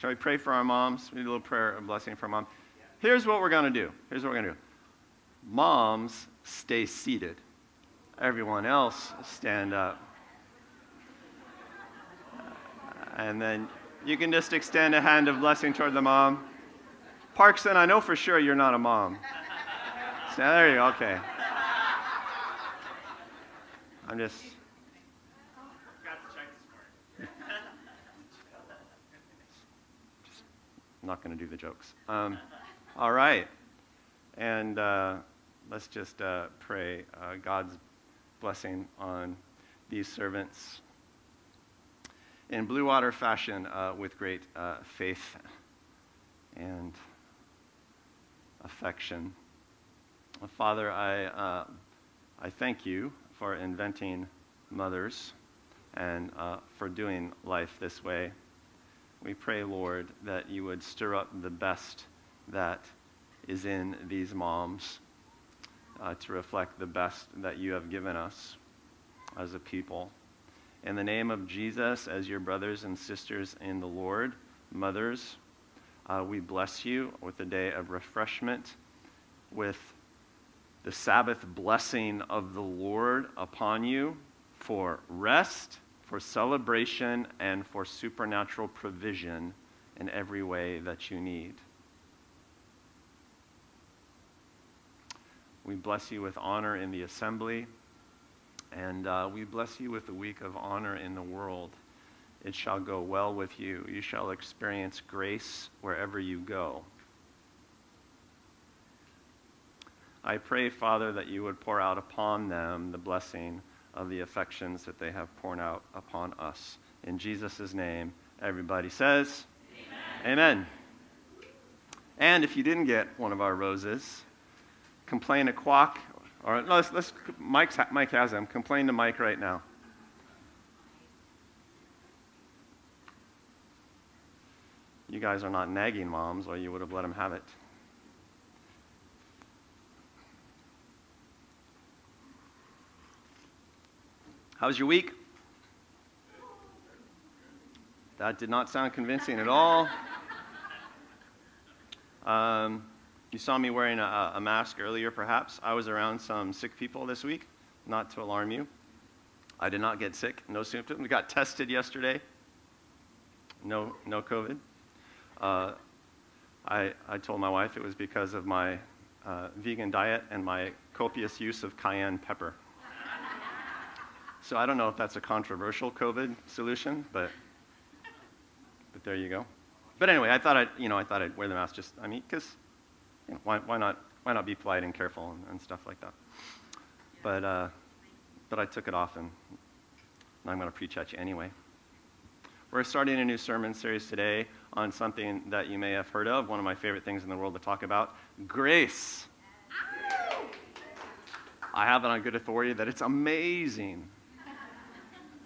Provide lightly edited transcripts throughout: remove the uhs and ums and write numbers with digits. Shall we pray for our moms? We need a little prayer and blessing for our mom. Here's what we're going to do. Here's what we're going to do. Moms, stay seated. Everyone else, stand up. And then you can just extend a hand of blessing toward the mom. Parkson, I know for sure you're not a mom. So, there you go, okay. I'm just... I'm not going to do the jokes. All right. And let's just pray God's blessing on these servants in Blue Water fashion with great faith and affection. Father, I thank you for inventing mothers and for doing life this way. We pray, Lord, that you would stir up the best that is in these moms to reflect the best that you have given us as a people. In the name of Jesus, as your brothers and sisters in the Lord, mothers, we bless you with a day of refreshment, with the Sabbath blessing of the Lord upon you for rest, for celebration, and for supernatural provision in every way that you need. We bless you with honor in the assembly, and we bless you with the week of honor in the world. It shall go well with you. You shall experience grace wherever you go. I pray, Father, that you would pour out upon them the blessing of the affections that they have poured out upon us. In Jesus' name, everybody says, Amen. Amen. And if you didn't get one of our roses, complain to Kwok, or no, Mike has them. Complain to Mike right now. You guys are not nagging moms, or you would have let them have it. How's your week? That did not sound convincing at all. You saw me wearing a mask earlier, perhaps. I was around some sick people this week, not to alarm you. I did not get sick, no symptoms. We got tested yesterday, no COVID. I told my wife it was because of my vegan diet and my copious use of cayenne pepper. So I don't know if that's a controversial COVID solution, but there you go. But anyway, I thought I'd wear the mask. Just, I mean, because you know, why not be polite and careful and stuff like that. But I took it off, and I'm going to preach at you anyway. We're starting a new sermon series today on something that you may have heard of. One of my favorite things in the world to talk about: grace. I have it on good authority that it's amazing.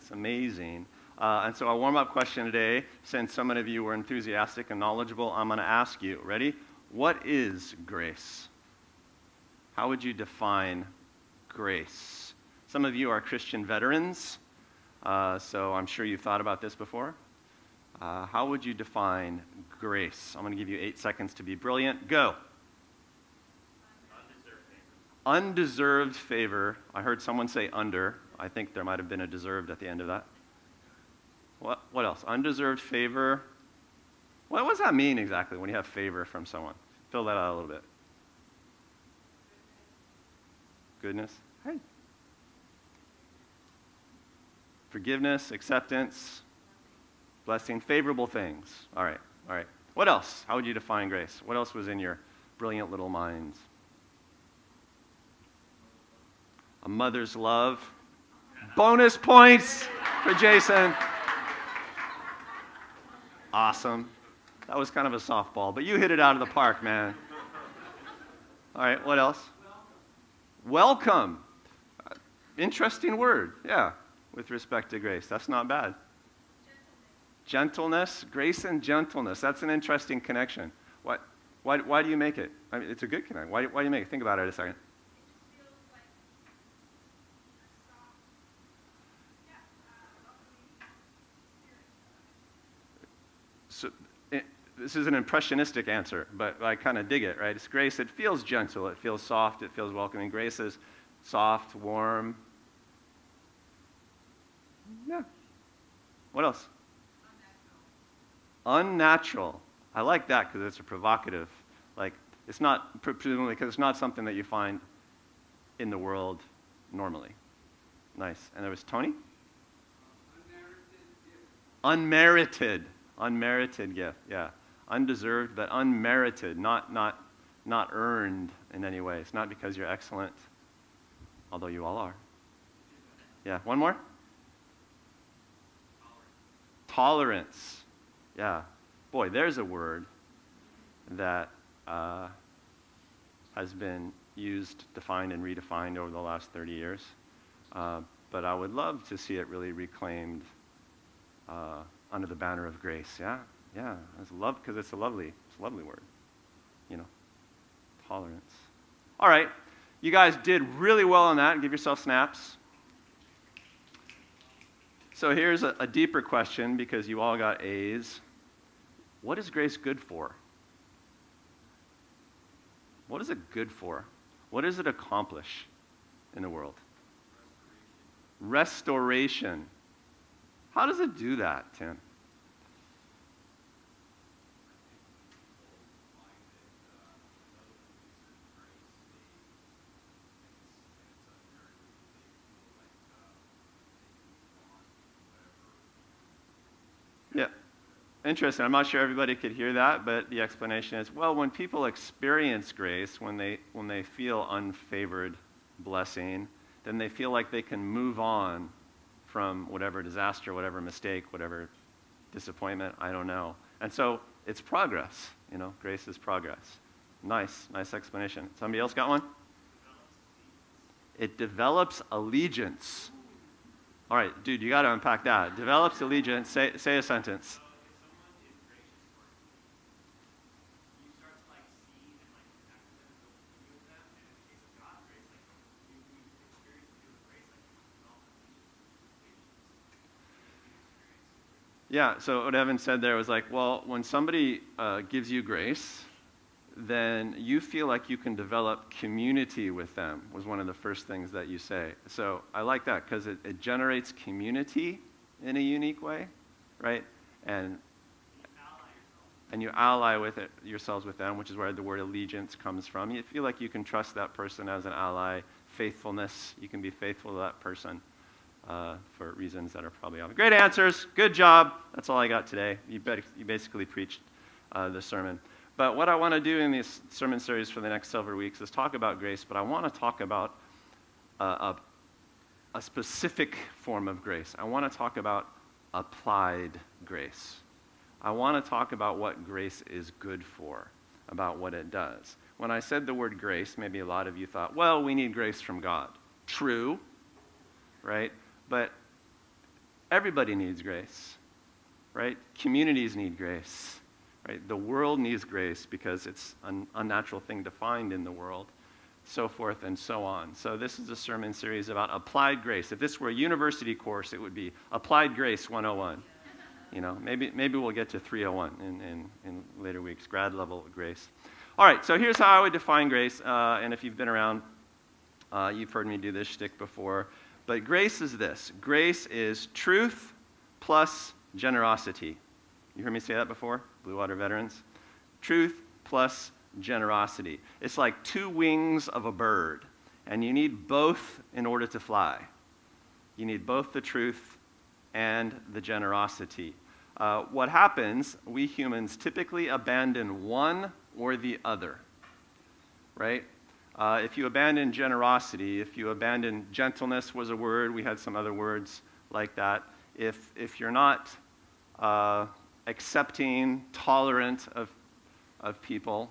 It's amazing. And so a warm-up question today, since so many of you were enthusiastic and knowledgeable, I'm going to ask you, ready? What is grace? How would you define grace? Some of you are Christian veterans, so I'm sure you've thought about this before. How would you define grace? I'm going to give you 8 seconds to be brilliant. Go. Undeserved favor. I heard someone say under. I think there might have been a deserved at the end of that. What else? Undeserved favor. What does that mean exactly when you have favor from someone? Fill that out a little bit. Goodness. Hey. Forgiveness, acceptance, blessing, favorable things. All right. All right. What else? How would you define grace? What else was in your brilliant little minds? A mother's love. Bonus points for Jason. Awesome. That was kind of a softball, but you hit it out of the park, man. All right, what else? Welcome. Interesting word, yeah, with respect to grace. That's not bad. Gentleness, grace and gentleness. That's an interesting connection. Why do you make it? I mean, it's a good connection. Why do you make it? Think about it a second. this is an impressionistic answer, but I kind of dig it, right? It's grace. It feels gentle. It feels soft. It feels welcoming. Grace is soft, warm. Yeah. What else? Unnatural. Unnatural. I like that because it's a provocative. Like, it's not, presumably, because it's not something that you find in the world normally. Nice. And there was Tony? Unmerited gift. Unmerited gift, yeah. Undeserved, but unmerited, not earned in any way. It's not because you're excellent, although you all are. Yeah, one more? Tolerance. Yeah. Boy, there's a word that has been used, defined, and redefined over the last 30 years. But I would love to see it really reclaimed under the banner of grace. Yeah, yeah. It's love, because it's a lovely word. You know, tolerance. All right, you guys did really well on that. Give yourself snaps. So here's a deeper question, because you all got A's. What is grace good for? What is it good for? What does it accomplish in the world? Restoration. How does it do that, Tim? Yeah. Interesting. I'm not sure everybody could hear that, but the explanation is, well, when people experience grace, when they feel unfavored blessing, then they feel like they can move on from whatever disaster, whatever mistake, whatever disappointment, I don't know. And so it's progress, you know, grace is progress. Nice, nice explanation. Somebody else got one? It develops allegiance. All right, dude, you got to unpack that. Develops allegiance, say a sentence. Yeah, so what Evan said there was like, well, when somebody gives you grace, then you feel like you can develop community with them, was one of the first things that you say. So I like that, because it generates community in a unique way, right? And you ally with it, yourselves with them, which is where the word allegiance comes from. You feel like you can trust that person as an ally. Faithfulness, you can be faithful to that person. For reasons that are probably obvious. Great answers. Good job. That's all I got today. You basically preached the sermon. But what I want to do in this sermon series for the next several weeks is talk about grace, but I want to talk about a specific form of grace. I want to talk about applied grace. I want to talk about what grace is good for, about what it does. When I said the word grace, maybe a lot of you thought, well, we need grace from God. True, right? But everybody needs grace, right? Communities need grace, right? The world needs grace because it's an unnatural thing to find in the world, so forth and so on. So this is a sermon series about applied grace. If this were a university course, it would be Applied Grace 101. You know, maybe we'll get to 301 in later weeks, grad level grace. All right, so here's how I would define grace. And if you've been around, you've heard me do this shtick before. But grace is this. Grace is truth plus generosity. You heard me say that before, Blue Water veterans? Truth plus generosity. It's like two wings of a bird, and you need both in order to fly. You need both the truth and the generosity. What happens, we humans typically abandon one or the other, right? If you abandon generosity, if you abandon gentleness was a word, we had some other words like that. If you're not accepting, tolerant of people,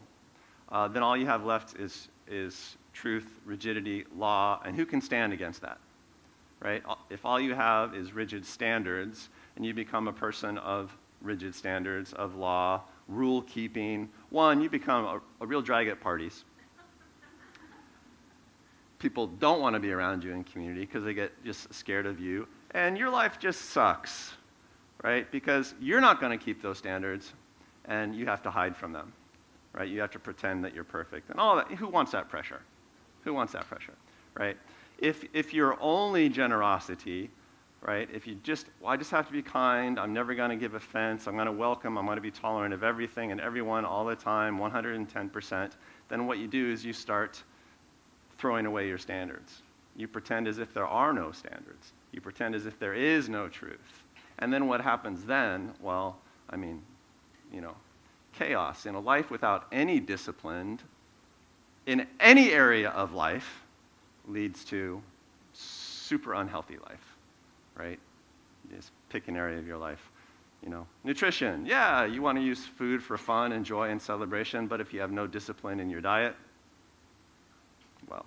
then all you have left is truth, rigidity, law, and who can stand against that, right? If all you have is rigid standards, and you become a person of rigid standards, of law, rule keeping, one, you become a real drag at parties. People don't want to be around you in community because they get just scared of you, and your life just sucks, right? Because you're not going to keep those standards, and you have to hide from them, right? You have to pretend that you're perfect and all that. Who wants that pressure? Who wants that pressure, right? If your only generosity, right, if you just, well, I just have to be kind, I'm never going to give offense, I'm going to welcome, I'm going to be tolerant of everything and everyone all the time, 110%, then what you do is you start throwing away your standards. You pretend as if there are no standards. You pretend as if there is no truth. And then what happens then? Well, I mean, you know, chaos. In a life without any discipline, in any area of life, leads to super unhealthy life, right? Just pick an area of your life. You know, nutrition. Yeah, you want to use food for fun and joy and celebration, but if you have no discipline in your diet, well,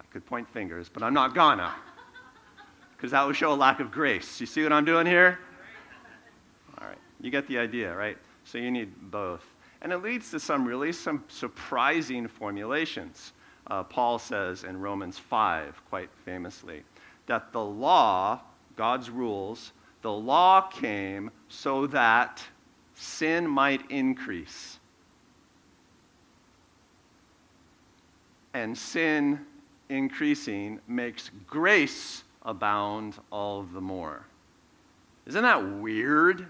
I could point fingers, but I'm not gonna, because that would show a lack of grace. You see what I'm doing here? All right, you get the idea, right? So you need both. And it leads to some really surprising formulations. Paul says in Romans 5, quite famously, that the law, God's rules, the law came so that sin might increase. And sin increasing makes grace abound all the more. Isn't that weird?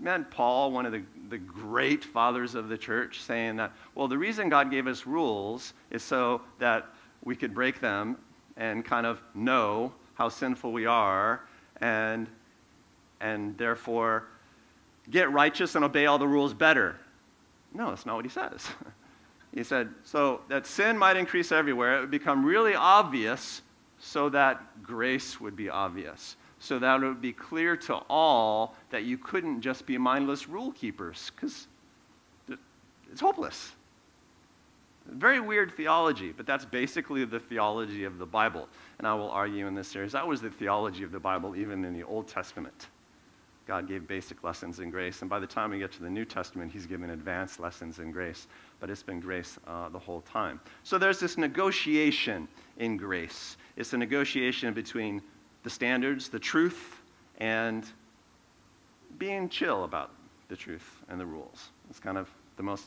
Man, Paul, one of the great fathers of the church, saying that, well, the reason God gave us rules is so that we could break them and kind of know how sinful we are and therefore get righteous and obey all the rules better. No, that's not what he says. He said, so that sin might increase everywhere, it would become really obvious so that grace would be obvious. So that it would be clear to all that you couldn't just be mindless rule keepers, because it's hopeless. Very weird theology, but that's basically the theology of the Bible. And I will argue in this series, that was the theology of the Bible even in the Old Testament. God gave basic lessons in grace, and by the time we get to the New Testament, he's given advanced lessons in grace, but it's been grace the whole time. So there's this negotiation in grace. It's a negotiation between the standards, the truth, and being chill about the truth and the rules. It's kind of the most,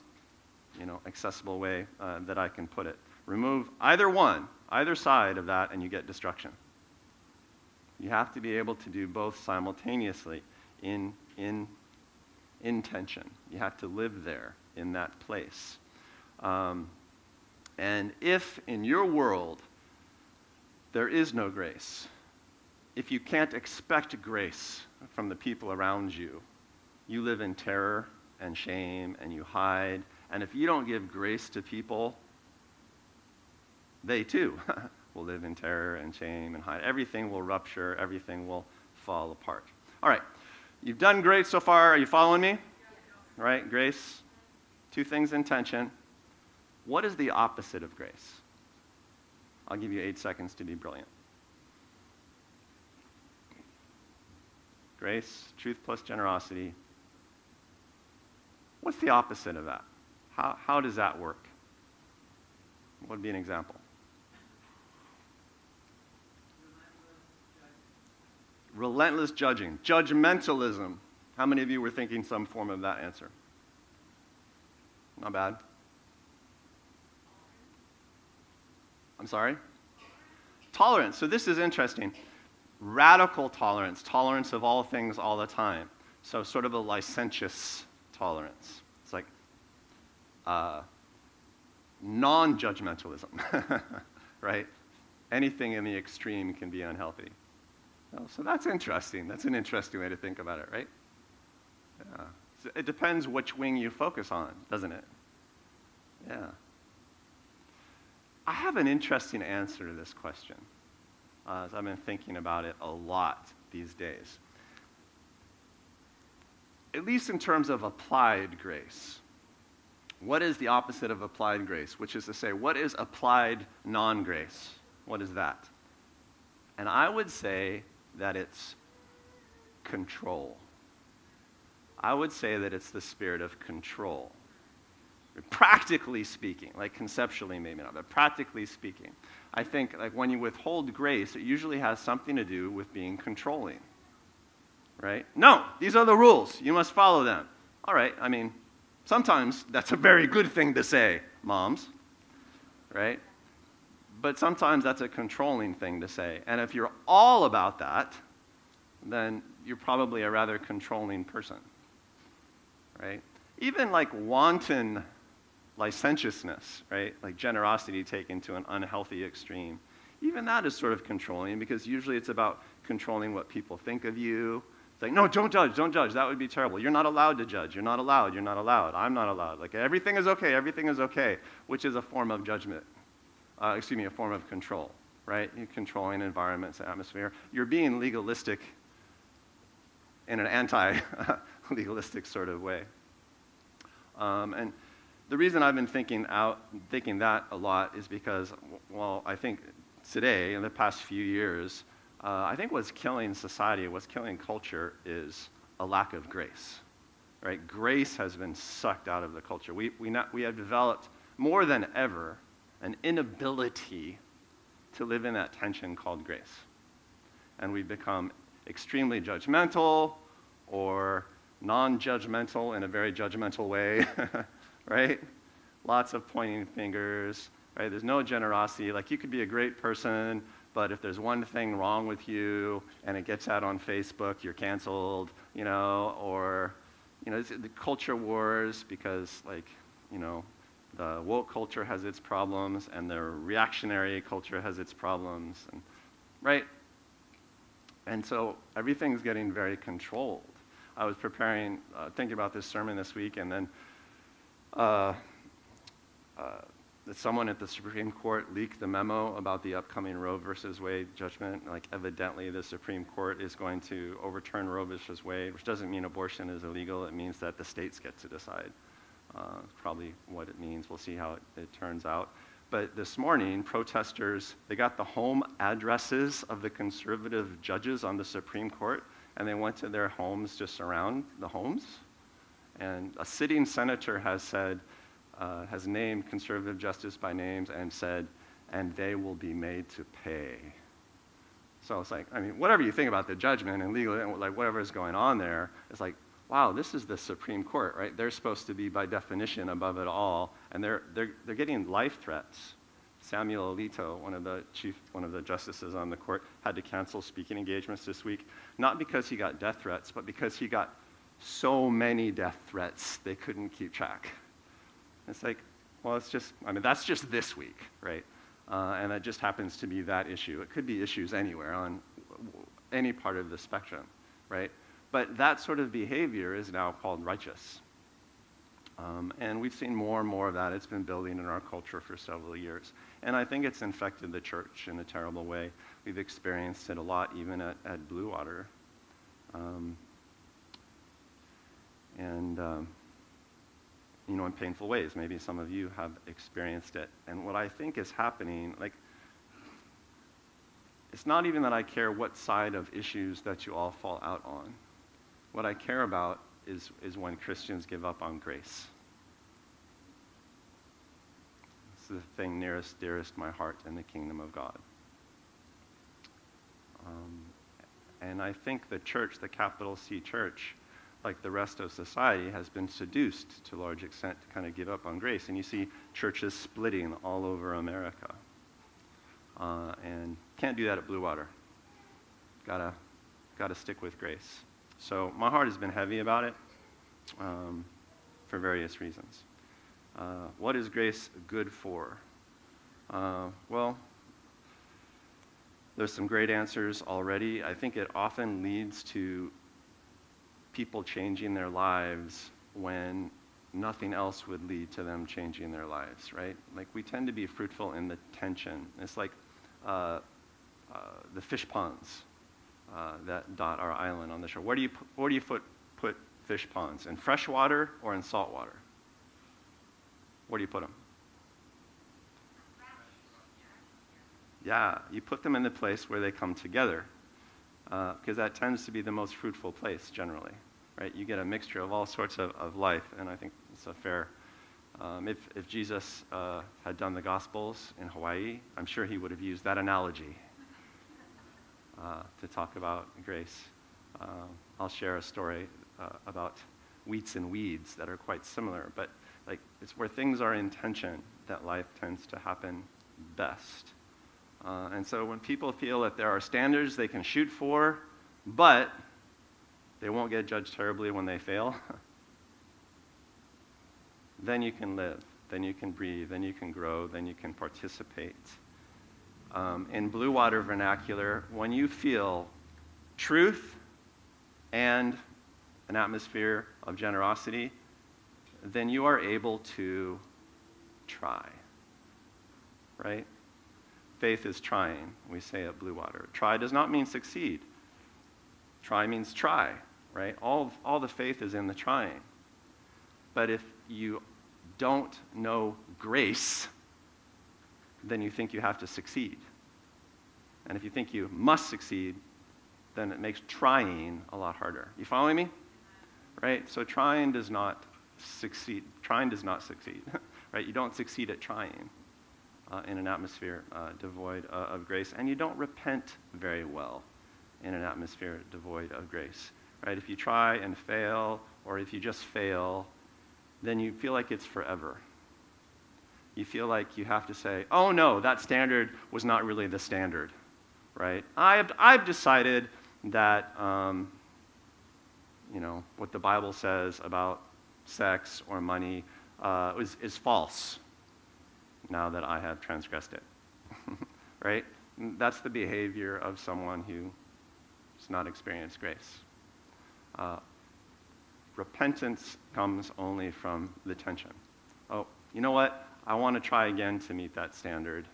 you know, accessible way that I can put it. Remove either one, either side of that, and you get destruction. You have to be able to do both simultaneously in tension. You have to live there in that place. And if in your world there is no grace, if you can't expect grace from the people around you, you live in terror and shame and you hide. And if you don't give grace to people, they too will live in terror and shame and hide. Everything will rupture. Everything will fall apart. All right. You've done great so far. Are you following me? All right. Grace. Two things in tension. What is the opposite of grace? I'll give you 8 seconds to be brilliant. Grace, truth plus generosity. What's the opposite of that? How does that work? What would be an example? Relentless judging. Judgmentalism. How many of you were thinking some form of that answer? Not bad. I'm sorry? Tolerance. So this is interesting. Radical tolerance, tolerance of all things all the time. So sort of a licentious tolerance. It's like non-judgmentalism, right? Anything in the extreme can be unhealthy. So that's interesting. That's an interesting way to think about it, right? Yeah. So it depends which wing you focus on, doesn't it? Yeah. I have an interesting answer to this question. So I've been thinking about it a lot these days. At least in terms of applied grace. What is the opposite of applied grace? Which is to say, what is applied non-grace? What is that? And I would say that it's control. I would say that it's the spirit of control. Practically speaking, like conceptually maybe not, but practically speaking, I think like when you withhold grace, it usually has something to do with being controlling, right? No, these are the rules. You must follow them. All right, I mean, sometimes that's a very good thing to say, moms, right? But sometimes that's a controlling thing to say. And if you're all about that, then you're probably a rather controlling person, right? Even like wanton licentiousness, right? Like generosity taken to an unhealthy extreme. Even that is sort of controlling, because usually it's about controlling what people think of you. It's like, no, don't judge, that would be terrible. You're not allowed to judge, you're not allowed, I'm not allowed. Like everything is okay, which is a form of judgment, a form of control, right? You're controlling environments, atmosphere. You're being legalistic in an anti-legalistic sort of way. And the reason I've been thinking that a lot is because, well, I think today, in the past few years, I think what's killing society, what's killing culture is a lack of grace, right? Grace has been sucked out of the culture. We have developed, more than ever, an inability to live in that tension called grace. And we've become extremely judgmental or non-judgmental in a very judgmental way, right? Lots of pointing fingers, right? There's no generosity. Like, you could be a great person, but if there's one thing wrong with you and it gets out on Facebook, you're canceled, you know, or, you know, it's the culture wars, because, like, you know, the woke culture has its problems and the reactionary culture has its problems, and, right? And so everything's getting very controlled. I was preparing, thinking about this sermon this week, and then someone at the Supreme Court leaked the memo about the upcoming Roe versus Wade judgment. Like, evidently, the Supreme Court is going to overturn Roe versus Wade, which doesn't mean abortion is illegal. It means that the states get to decide. Probably what it means. We'll see how it turns out. But this morning, protesters, they got the home addresses of the conservative judges on the Supreme Court, and they went to their homes to surround the homes. And a sitting senator has said, has named conservative justice by names and said, and they will be made to pay. So it's like, I mean, whatever you think about the judgment and legal, and like whatever is going on there, it's like, wow, this is the Supreme Court, right? They're supposed to be, by definition, above it all, and they're getting life threats. Samuel Alito, one of the justices on the court, had to cancel speaking engagements this week, not because he got death threats, but because he got so many death threats they couldn't keep track. It's like, well, it's just, I mean, that's just this week, right? And that just happens to be that issue. It could be issues anywhere on any part of the spectrum, right? But that sort of behavior is now called righteous. And we've seen more and more of that. It's been building in our culture for several years. And I think it's infected the church in a terrible way. We've experienced it a lot, even at Blue Water. You know, in painful ways. Maybe some of you have experienced it. And what I think is happening, like, it's not even that I care what side of issues that you all fall out on. What I care about is when Christians give up on grace. It's the thing nearest, dearest my heart in the kingdom of God. And I think the church, the capital C church, like the rest of society, has been seduced to a large extent to kind of give up on grace. And you see churches splitting all over America. And can't do that at Blue Water. Gotta stick with grace. So my heart has been heavy about it for various reasons. What is grace good for? Well, there's some great answers already. I think it often leads to people changing their lives when nothing else would lead to them changing their lives, right? Like, we tend to be fruitful in the tension. It's like the fish ponds that dot our island on the shore. Where do you put fish ponds? In fresh water or in salt water? Where do you put them? Yeah, you put them in the place where they come together, because that tends to be the most fruitful place generally, right? You get a mixture of all sorts of life, and I think it's a fair. If Jesus had done the Gospels in Hawaii, I'm sure he would have used that analogy to talk about grace. I'll share a story about wheats and weeds that are quite similar, but like it's where things are in tension that life tends to happen best. And so when people feel that there are standards they can shoot for, but they won't get judged terribly when they fail, then you can live, then you can breathe, then you can grow, then you can participate. In Blue Water vernacular, when you feel truth and an atmosphere of generosity, then you are able to try, right? Faith is trying, we say at Blue Water. Try does not mean succeed. Try means try, right? All the faith is in the trying. But if you don't know grace, then you think you have to succeed. And if you think you must succeed, then it makes trying a lot harder. You following me? Right? So trying does not succeed. Trying does not succeed. Right? You don't succeed at trying in an atmosphere devoid of grace. And you don't repent very well in an atmosphere devoid of grace. Right? If you try and fail, or if you just fail, then you feel like it's forever. You feel like you have to say, oh no, that standard was not really the standard, right? I've decided that, you know, what the Bible says about sex or money is false now that I have transgressed it, right? That's the behavior of someone who has not experienced grace. Repentance comes only from the tension. Oh, you know what? I want to try again to meet that standard,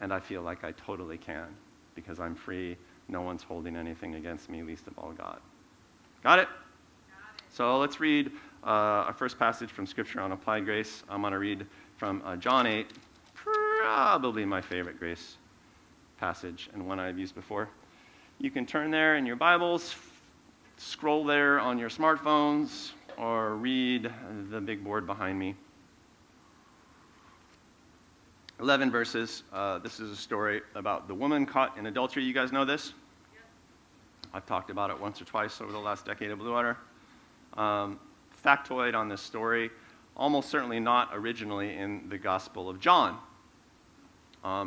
and I feel like I totally can because I'm free. No one's holding anything against me, least of all God. Got it? Got it. So let's read our first passage from Scripture on applied grace. I'm going to read from John 8, probably my favorite grace passage and one I've used before. You can turn there in your Bibles, scroll there on your smartphones, or read the big board behind me. 11 verses. This is a story about the woman caught in adultery. You guys know this? Yep. I've talked about it once or twice over the last decade of Blue Water. Factoid on this story, almost certainly not originally in the Gospel of John.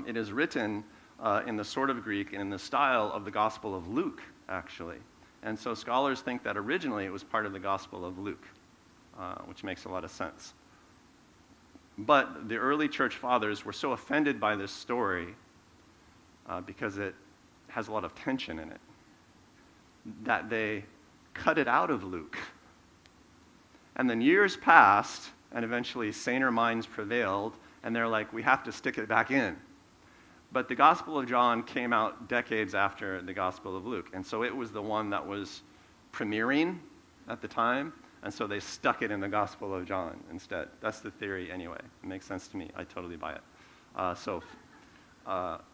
It is written in the sort of Greek and in the style of the Gospel of Luke, actually. And so scholars think that originally it was part of the Gospel of Luke, which makes a lot of sense. But the early church fathers were so offended by this story because it has a lot of tension in it that they cut it out of Luke. And then years passed, and eventually saner minds prevailed, and they're like, we have to stick it back in. But the Gospel of John came out decades after the Gospel of Luke, and so it was the one that was premiering at the time. And so they stuck it in the Gospel of John instead. That's the theory anyway. It makes sense to me. I totally buy it.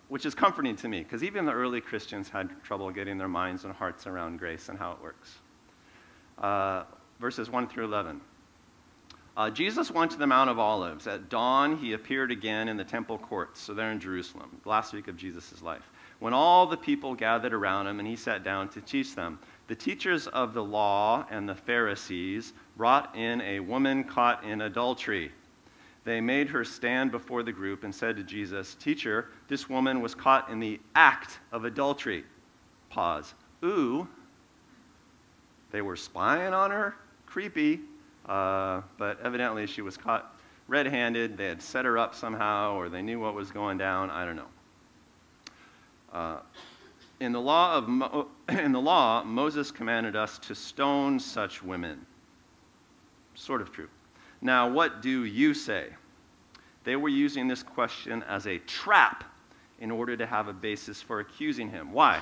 Which is comforting to me, because even the early Christians had trouble getting their minds and hearts around grace and how it works. Verses 1 through 11. Jesus went to the Mount of Olives. At dawn, he appeared again in the temple courts. So they're in Jerusalem, last week of Jesus' life. When all the people gathered around him, and he sat down to teach them. The teachers of the law and the Pharisees brought in a woman caught in adultery. They made her stand before the group and said to Jesus, "Teacher, this woman was caught in the act of adultery." Pause. Ooh. They were spying on her? Creepy. But evidently she was caught red-handed. They had set her up somehow, or they knew what was going down. I don't know. In the law, Moses commanded us to stone such women. Sort of true. Now, what do you say? They were using this question as a trap in order to have a basis for accusing him. Why?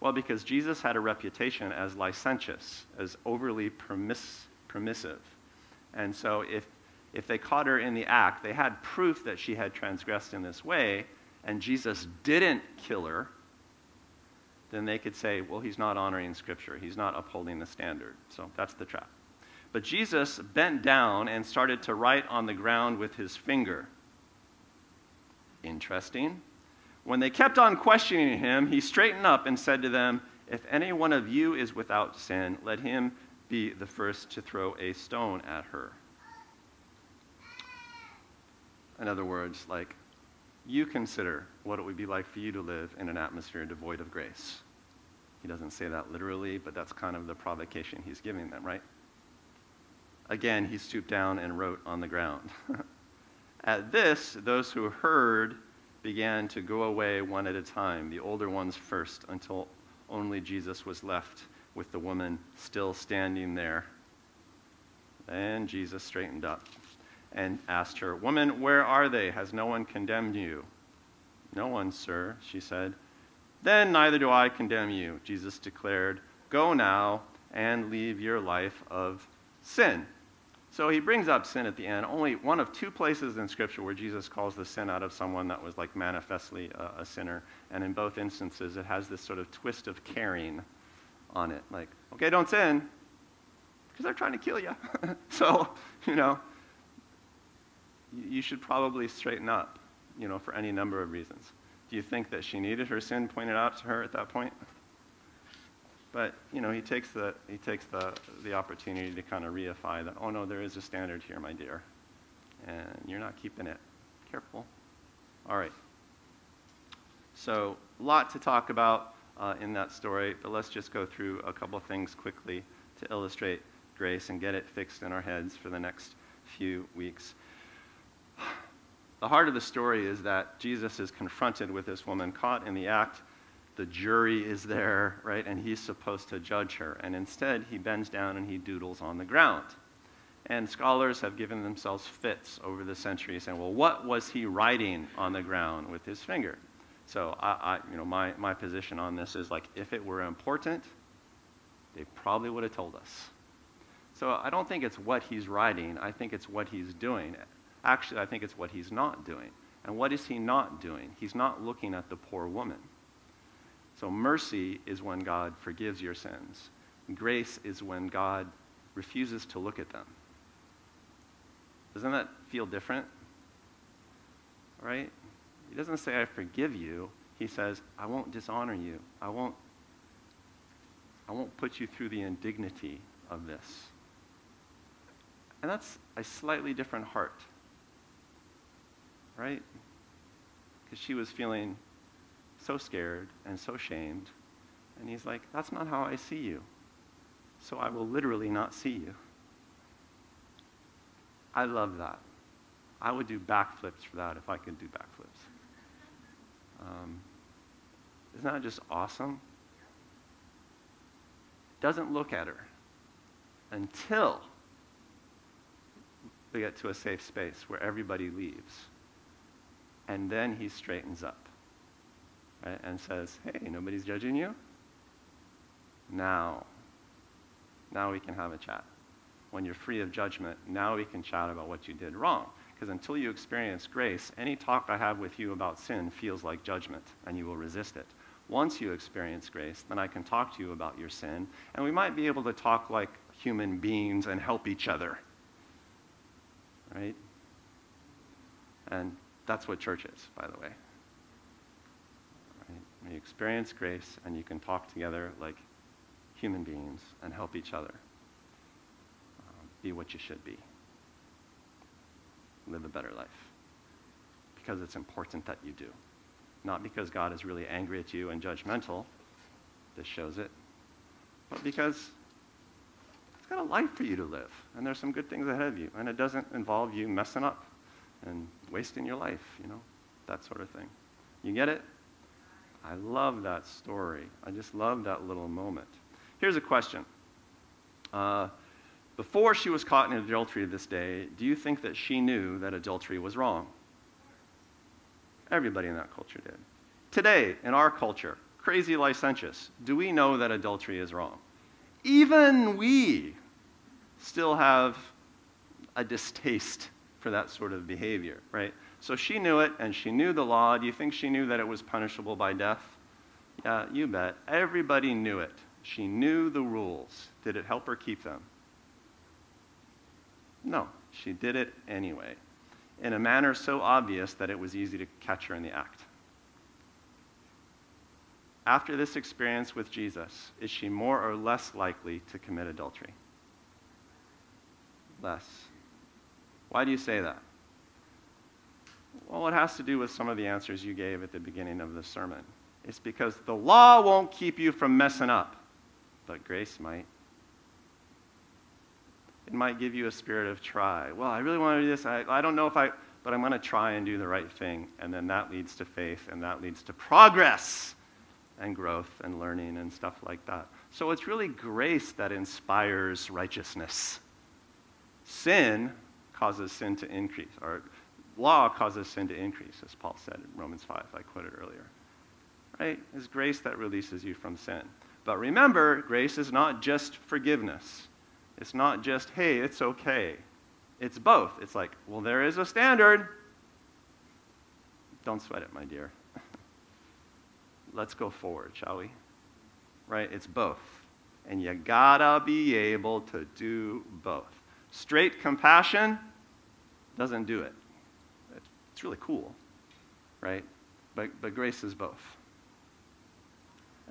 Well, because Jesus had a reputation as licentious, as overly permissive. And so if they caught her in the act, they had proof that she had transgressed in this way, and Jesus didn't kill her, then they could say, well, he's not honoring Scripture. He's not upholding the standard. So that's the trap. But Jesus bent down and started to write on the ground with his finger. Interesting. When they kept on questioning him, he straightened up and said to them, "If any one of you is without sin, let him be the first to throw a stone at her. In other words, like, you consider what it would be like for you to live in an atmosphere devoid of grace. He doesn't say that literally, but that's kind of the provocation he's giving them, right? Again, he stooped down and wrote on the ground. At this, those who heard began to go away one at a time, the older ones first, until only Jesus was left with the woman still standing there. And Jesus straightened up and asked her, "Woman, where are they? Has no one condemned you?" "No one, sir," she said. "Then neither do I condemn you," Jesus declared. "Go now and leave your life of sin." So he brings up sin at the end. Only one of two places in Scripture where Jesus calls the sin out of someone that was like manifestly a sinner. And in both instances, it has this sort of twist of caring on it. Like, okay, don't sin, because they're trying to kill you. So, you know, you should probably straighten up, you know, for any number of reasons. Do you think that she needed her sin pointed out to her at that point? But, you know, he takes the opportunity to kind of reify that, oh, no, there is a standard here, my dear, and you're not keeping it. Careful. All right. So a lot to talk about in that story, but let's just go through a couple of things quickly to illustrate grace and get it fixed in our heads for the next few weeks. The heart of the story is that Jesus is confronted with this woman caught in the act. The jury is there, right? And he's supposed to judge her. And instead, he bends down and he doodles on the ground. And scholars have given themselves fits over the centuries saying, well, what was he writing on the ground with his finger? So my position on this is, like, if it were important, they probably would have told us. So I don't think it's what he's writing. I think it's what he's doing. Actually, I think it's what he's not doing. And what is he not doing? He's not looking at the poor woman. So mercy is when God forgives your sins. Grace is when God refuses to look at them. Doesn't that feel different? Right? He doesn't say, I forgive you. He says, I won't dishonor you. I won't put you through the indignity of this. And that's a slightly different heart. Right? Because she was feeling so scared and so shamed. And he's like, that's not how I see you. So I will literally not see you. I love that. I would do backflips for that if I could do backflips. Isn't that just awesome? Doesn't look at her until we get to a safe space where everybody leaves. And then he straightens up. Right, and says, hey, nobody's judging you? Now we can have a chat. When you're free of judgment, now we can chat about what you did wrong. Because until you experience grace, any talk I have with you about sin feels like judgment, and you will resist it. Once you experience grace, then I can talk to you about your sin, and we might be able to talk like human beings and help each other. Right? And that's what church is, by the way. You experience grace, and you can talk together like human beings and help each other. Be what you should be. Live a better life. Because it's important that you do. Not because God is really angry at you and judgmental. This shows it. But because it's got a life for you to live, and there's some good things ahead of you, and it doesn't involve you messing up and wasting your life, you know, that sort of thing. You get it? I love that story. I just love that little moment. Here's a question. Before she was caught in adultery this day, do you think that she knew that adultery was wrong? Everybody in that culture did. Today, in our culture, crazy licentious, do we know that adultery is wrong? Even we still have a distaste for that sort of behavior, right? So she knew it, and she knew the law. Do you think she knew that it was punishable by death? Yeah, you bet. Everybody knew it. She knew the rules. Did it help her keep them? No, she did it anyway, in a manner so obvious that it was easy to catch her in the act. After this experience with Jesus, is she more or less likely to commit adultery? less. Why do you say that? Well, it has to do with some of the answers you gave at the beginning of the sermon. It's because the law won't keep you from messing up, but grace might. It might give you a spirit of try. Well, I really want to do this. I don't know if I, but I'm going to try and do the right thing. And then that leads to faith, and that leads to progress and growth and learning and stuff like that. So it's really grace that inspires righteousness. Sin causes sin to increase, or law causes sin to increase, as Paul said in Romans 5. I quoted earlier. Right? It's grace that releases you from sin. But remember, grace is not just forgiveness. It's not just, hey, it's okay. It's both. It's like, well, there is a standard. Don't sweat it, my dear. Let's go forward, shall we? Right? It's both. And you gotta be able to do both. Straight compassion doesn't do it. It's really cool, right? But grace is both.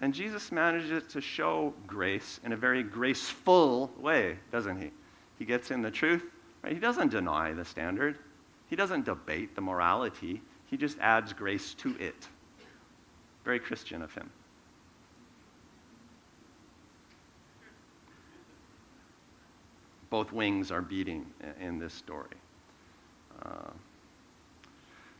And Jesus manages to show grace in a very graceful way, doesn't he? He gets in the truth. Right? He doesn't deny the standard. He doesn't debate the morality. He just adds grace to it. Very Christian of him. Both wings are beating in this story.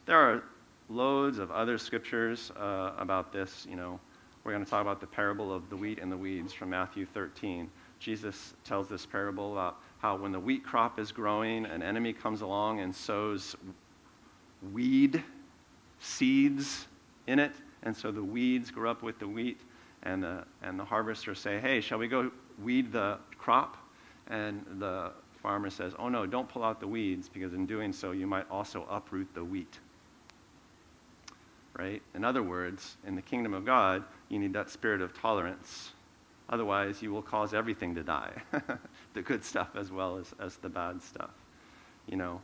There are loads of other scriptures about this, you know. We're going to talk about the parable of the wheat and the weeds from Matthew 13. Jesus tells this parable about how when the wheat crop is growing, an enemy comes along and sows weed seeds in it. And so the weeds grow up with the wheat. And the harvesters say, hey, shall we go weed the crop? And the farmer says, oh, no, don't pull out the weeds, because in doing so, you might also uproot the wheat. Right? In other words, in the kingdom of God, you need that spirit of tolerance. Otherwise, you will cause everything to die, the good stuff as well as the bad stuff. You know,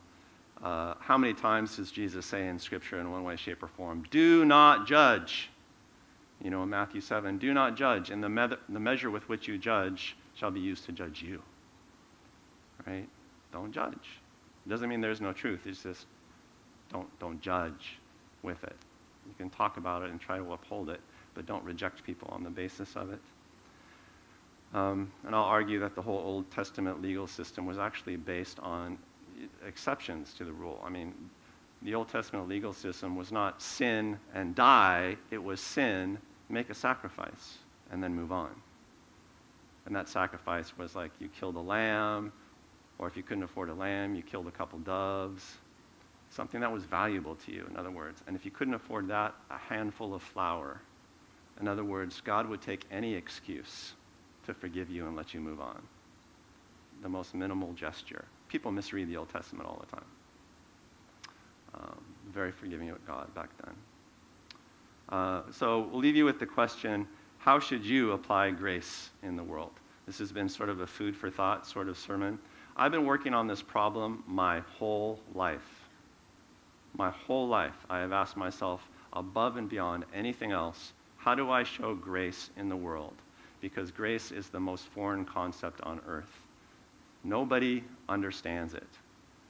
how many times does Jesus say in Scripture in one way, shape, or form, do not judge? You know, in Matthew 7, do not judge, and the measure with which you judge shall be used to judge you. Right? Don't judge. It doesn't mean there's no truth. It's just don't judge with it. You can talk about it and try to uphold it, but don't reject people on the basis of it. And I'll argue that the whole Old Testament legal system was actually based on exceptions to the rule. I mean, the Old Testament legal system was not sin and die. It was sin, make a sacrifice, and then move on. And that sacrifice was like you killed a lamb, or if you couldn't afford a lamb, you killed a couple doves. Something that was valuable to you, in other words. And if you couldn't afford that, a handful of flour. In other words, God would take any excuse to forgive you and let you move on. The most minimal gesture. People misread the Old Testament all the time. Very forgiving of God back then. So we'll leave you with the question, how should you apply grace in the world? This has been sort of a food for thought sort of sermon. I've been working on this problem my whole life. My whole life, I have asked myself, above and beyond anything else, how do I show grace in the world? Because grace is the most foreign concept on earth. Nobody understands it.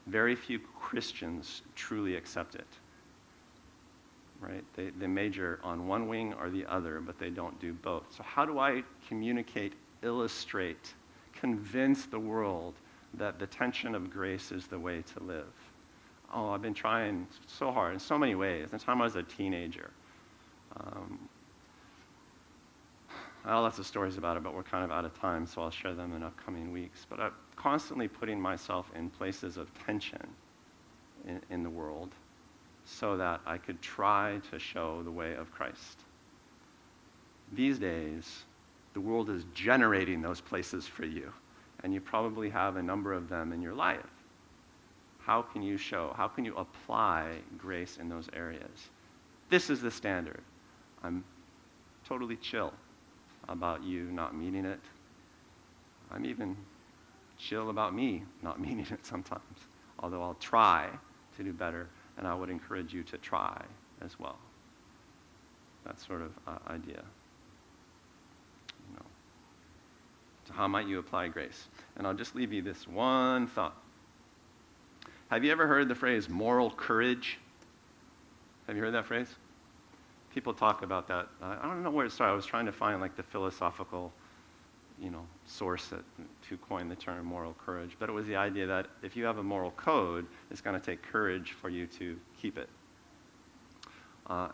Very few Christians truly accept it. Right? They major on one wing or the other, but they don't do both. So how do I communicate, illustrate, convince the world that the tension of grace is the way to live? Oh, I've been trying so hard in so many ways. The time I was a teenager. I have lots of stories about it, but we're kind of out of time, so I'll share them in upcoming weeks. But I'm constantly putting myself in places of tension in the world so that I could try to show the way of Christ. These days, the world is generating those places for you, and you probably have a number of them in your life. How can you show? How can you apply grace in those areas? This is the standard. I'm totally chill about you not meaning it. I'm even chill about me not meaning it sometimes, although I'll try to do better, and I would encourage you to try as well. That sort of idea. You know. So how might you apply grace? And I'll just leave you this one thought. Have you ever heard the phrase moral courage? Have you heard that phrase? People talk about that. I don't know where to start. I was trying to find like the philosophical, source to coin the term moral courage. But it was the idea that if you have a moral code, it's going to take courage for you to keep it.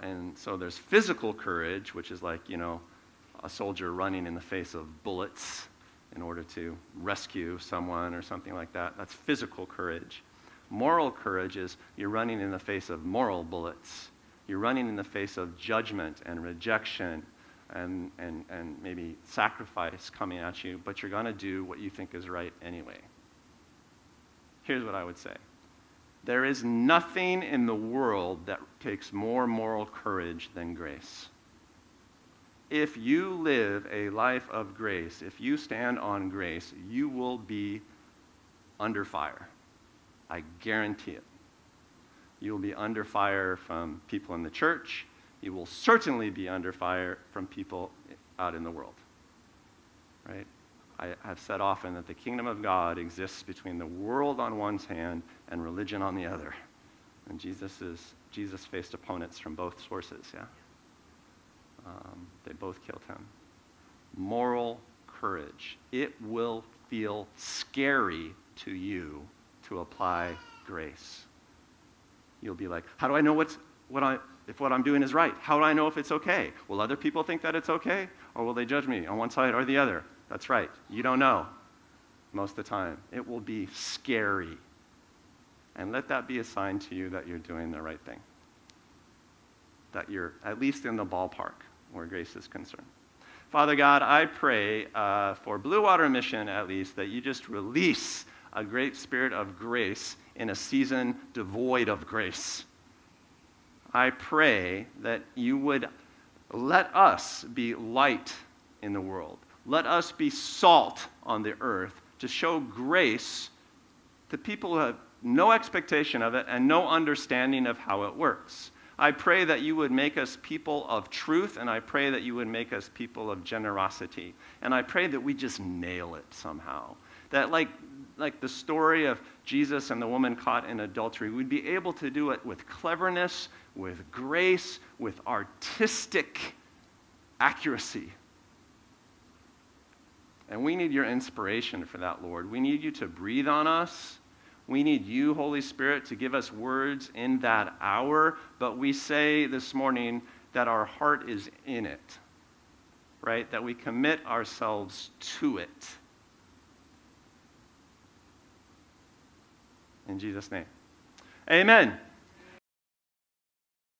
And so there's physical courage, which is like, a soldier running in the face of bullets in order to rescue someone or something like that. That's physical courage. Moral courage is you're running in the face of moral bullets. You're running in the face of judgment and rejection and maybe sacrifice coming at you, but you're going to do what you think is right anyway. Here's what I would say. There is nothing in the world that takes more moral courage than grace. If you live a life of grace, if you stand on grace, you will be under fire. I guarantee it. You'll be under fire from people in the church. You will certainly be under fire from people out in the world. Right? I have said often that the kingdom of God exists between the world on one hand and religion on the other. And Jesus faced opponents from both sources, yeah? They both killed him. Moral courage. It will feel scary to you to apply grace. You'll be like, how do I know if what I'm doing is right? How do I know if it's okay? Will other people think that it's okay? Or will they judge me on one side or the other? That's right. You don't know most of the time. It will be scary. And let that be a sign to you that you're doing the right thing, that you're at least in the ballpark where grace is concerned. Father God, I pray for Blue Water Mission, at least, that you just release a great spirit of grace in a season devoid of grace. I pray that you would let us be light in the world. Let us be salt on the earth to show grace to people who have no expectation of it and no understanding of how it works. I pray that you would make us people of truth, and I pray that you would make us people of generosity. And I pray that we just nail it somehow. That like the story of Jesus and the woman caught in adultery, we'd be able to do it with cleverness, with grace, with artistic accuracy. And we need your inspiration for that, Lord. We need you to breathe on us. We need you, Holy Spirit, to give us words in that hour. But we say this morning that our heart is in it, right? That we commit ourselves to it. In Jesus' name. Amen.